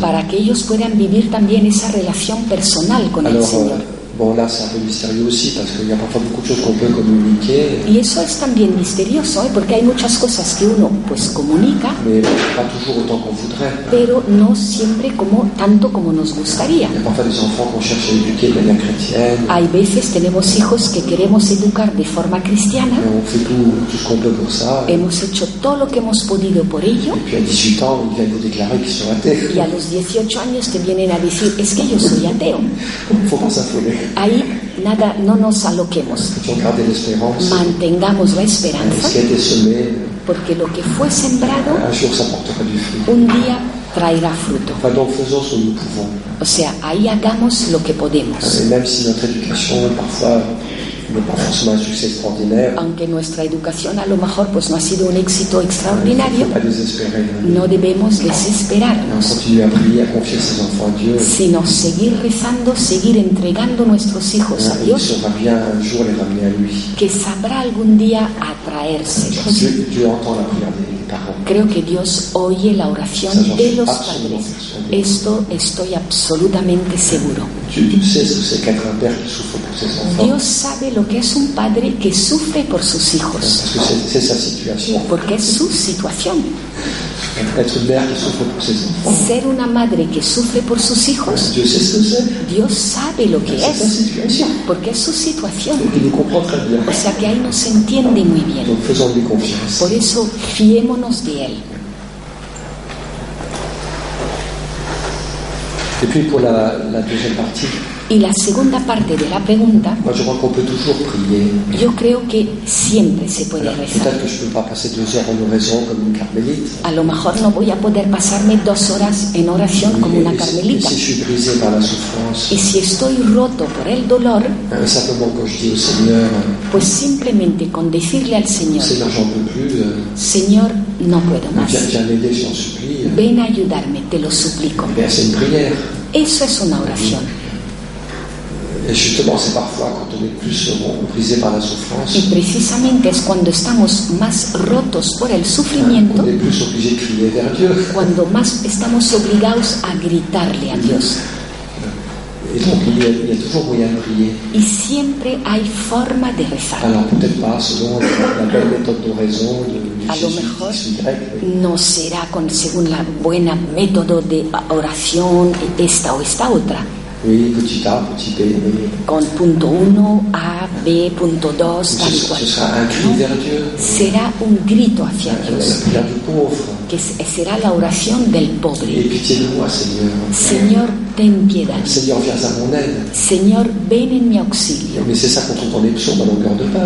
para que ellos puedan vivir también esa relación personal con el Señor. Bon, là, c'est un peu mystérieux aussi parce qu'il y a parfois beaucoup de choses qu'on peut communiquer. Y eso es también misterioso, ¿eh? Porque hay muchas cosas que uno pues comunica. Mais pas toujours autant qu'on voudrait. Pero no siempre como tanto como nos gustaría. Il y a parfois des enfants qu'on cherche à éduquer de manière chrétienne. Hay veces tenemos hijos que queremos educar de forma cristiana. Et on fait tout, tout ce qu'on peut pour ça. Hemos hecho todo lo que hemos podido por ello. Et puis à dieciocho ans, ils viennent vous déclarer qu'ils sont athées. Y a los dieciocho años te vienen a decir, es que yo soy ateo. Faut pas s'affoler. Ahí nada, no nos aloquemos. Mantengamos la esperanza, porque lo que fue sembrado un día traerá fruto. O sea, ahí hagamos lo que podemos. Aunque nuestra educación a lo mejor pues no ha sido un éxito extraordinario, no debemos desesperarnos, sino seguir rezando, seguir entregando nuestros hijos a Dios, que sabrá algún día atraérselos. Creo que Dios oye la oración de los padres. Esto estoy absolutamente seguro. Dios sabe lo que es un padre que sufre por sus hijos, porque es su situación. Ser una madre que sufre por sus hijos, Dios sabe lo que es, porque es su situación. O sea que ahí nos entiende muy bien. Por eso fiémonos de Él. Et puis pour la, la deuxième partie, y la segunda parte de la pregunta, moi, je crois qu'on peut toujours prier. Yo creo que siempre se puede alors, rezar. Peut-être que je ne peux pas passer deux heures en oraison comme une carmélite. A lo mejor no voy a poder pasarme dos horas en oración oui, como una carmelita. Si, si je suis brisé par la souffrance, y si estoy roto por el dolor, euh, simplement quand je dis au Seigneur, pues simplemente con decirle al Señor, Seigneur, j'en peux plus, euh, Señor, no puedo más. Viens, viens m'aider, je t'en supplie. Ven a ayudarme, te lo suplico. Bien, c'est une prière. Eso es una oración. Et justement, c'est parfois quand on est plus brisé par la souffrance. Y precisamente es cuando estamos más rotos por el sufrimiento. On est plus obligé de crier vers Dieu. Cuando más estamos obligados a gritarle a Dios. Et donc, il y a, il y a toujours moyen de prier. Y siempre hay forma de rezar. Alors, peut-être pas selon la belle méthode de raison de, de Jésus, mejor, mais... no será con, según la buena método de oración esta o esta otra. Oui, petit a, petit b. Con punto uno, A, B, punto dos, tal y cual. Será un grito hacia Dios. Que será la oración del pobre. Señor, ten piedad. Señor, ven en mi auxilio.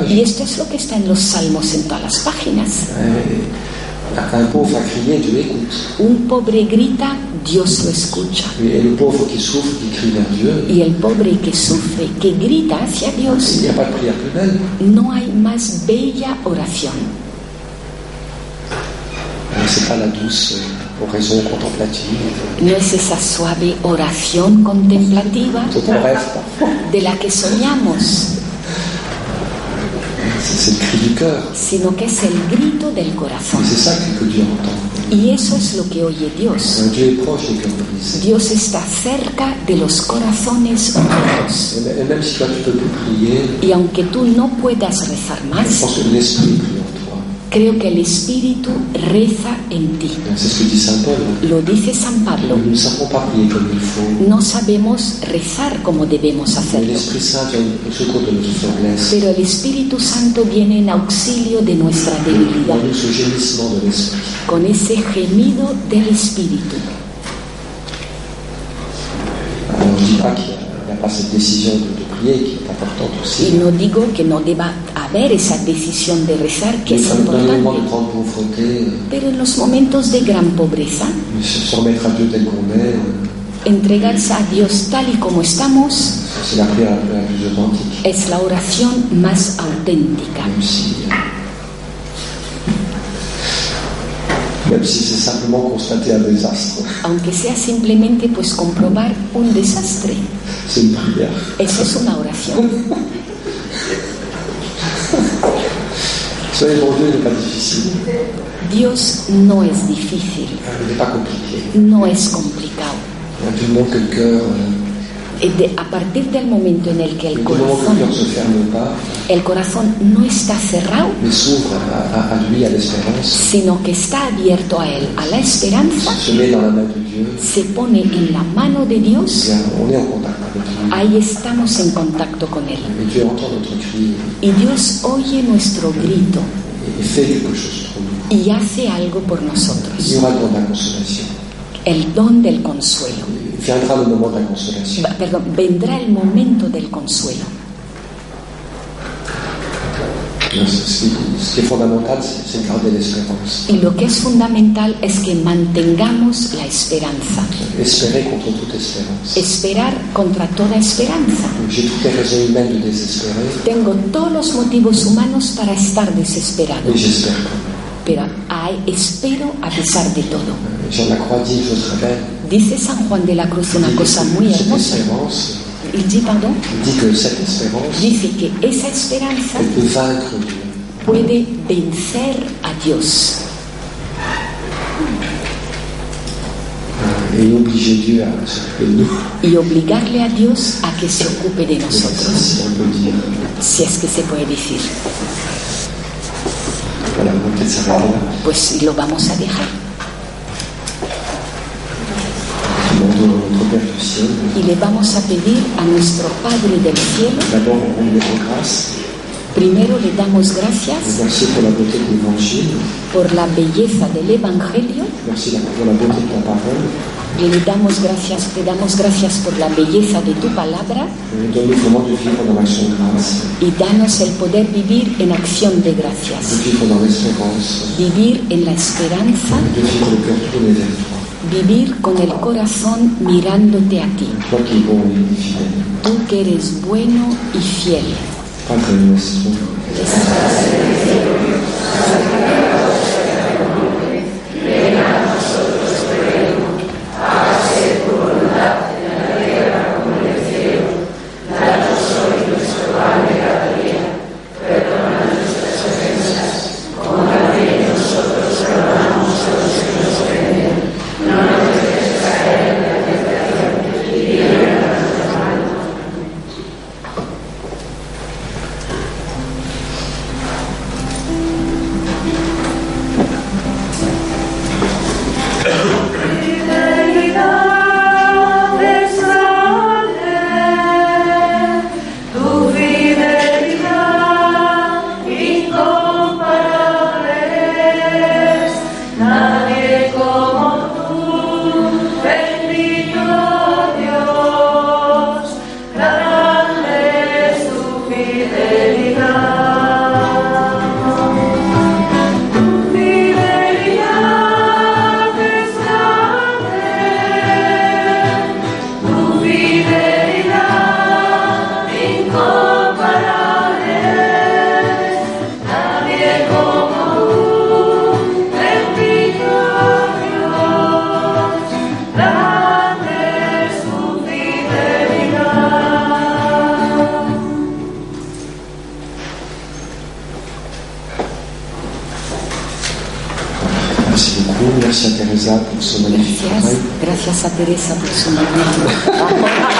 Y esto es lo que está en los salmos en todas las páginas. Un pobre grita, Dios lo escucha. Y el pobre que sufre, que grita hacia Dios, no hay más bella oración. No es esa suave oración contemplativa de la que soñamos, sino que es el grito del corazón. Y eso es lo que oye Dios. Dios está cerca de los corazones humanos. Y aunque tú no puedas rezar más, creo que el Espíritu reza en ti. Lo dice San Pablo. No sabemos rezar como debemos hacerlo, pero el Espíritu Santo viene en auxilio de nuestra debilidad, con ese gemido del Espíritu. Y no digo que no deba haber esa decisión de rezar, que es importante, pero en los momentos de gran pobreza, entregarse a Dios tal y como estamos es la oración más auténtica. Aunque sea simplemente pues comprobar un desastre, eso es una oración. Dios no es difícil, no es complicado. A partir del momento en el que el corazón el corazón no está cerrado, sino que está abierto a él, a la esperanza, se pone en la mano de Dios, ahí estamos en contacto con él, y Dios oye nuestro grito y hace algo por nosotros. El don del consuelo. Perdón, vendrá el momento del consuelo. Y lo que es fundamental es que mantengamos la esperanza. Esperar contra toda esperanza. Tengo todos los motivos humanos para estar desesperado, pero ay, espero a pesar de todo. Dice San Juan de la Cruz una cosa muy hermosa. Dice que esa esperanza puede vencer a Dios. Y obligarle a Dios a que se ocupe de nosotros, si es que se puede decir. Pues lo vamos a dejar. Y le vamos a pedir a nuestro Padre del Cielo. Primero le damos gracias por la belleza del Evangelio. Y le damos gracias, te damos gracias por la belleza de tu palabra. Y danos el poder vivir en acción de gracias. Vivir en la esperanza. Vivir con el corazón mirándote a ti. Tú que eres bueno y fiel. Padre nuestro, que estás en el cielo, santificado sea tu nombre, venga a nosotros tu reino, hágase tu voluntad en la tierra como en el cielo. Danos hoy nuestro pan de cada día, perdona nuestras ofensas, como también nosotros perdonamos a los que nos ofenden. No nos dejes caer en la tentación y líbranos del mal. Fidelidad, tu fidelidad. Gracias a Teresa por su magnífico trabajo. Gracias a Teresa por su magnífico trabajo.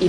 Y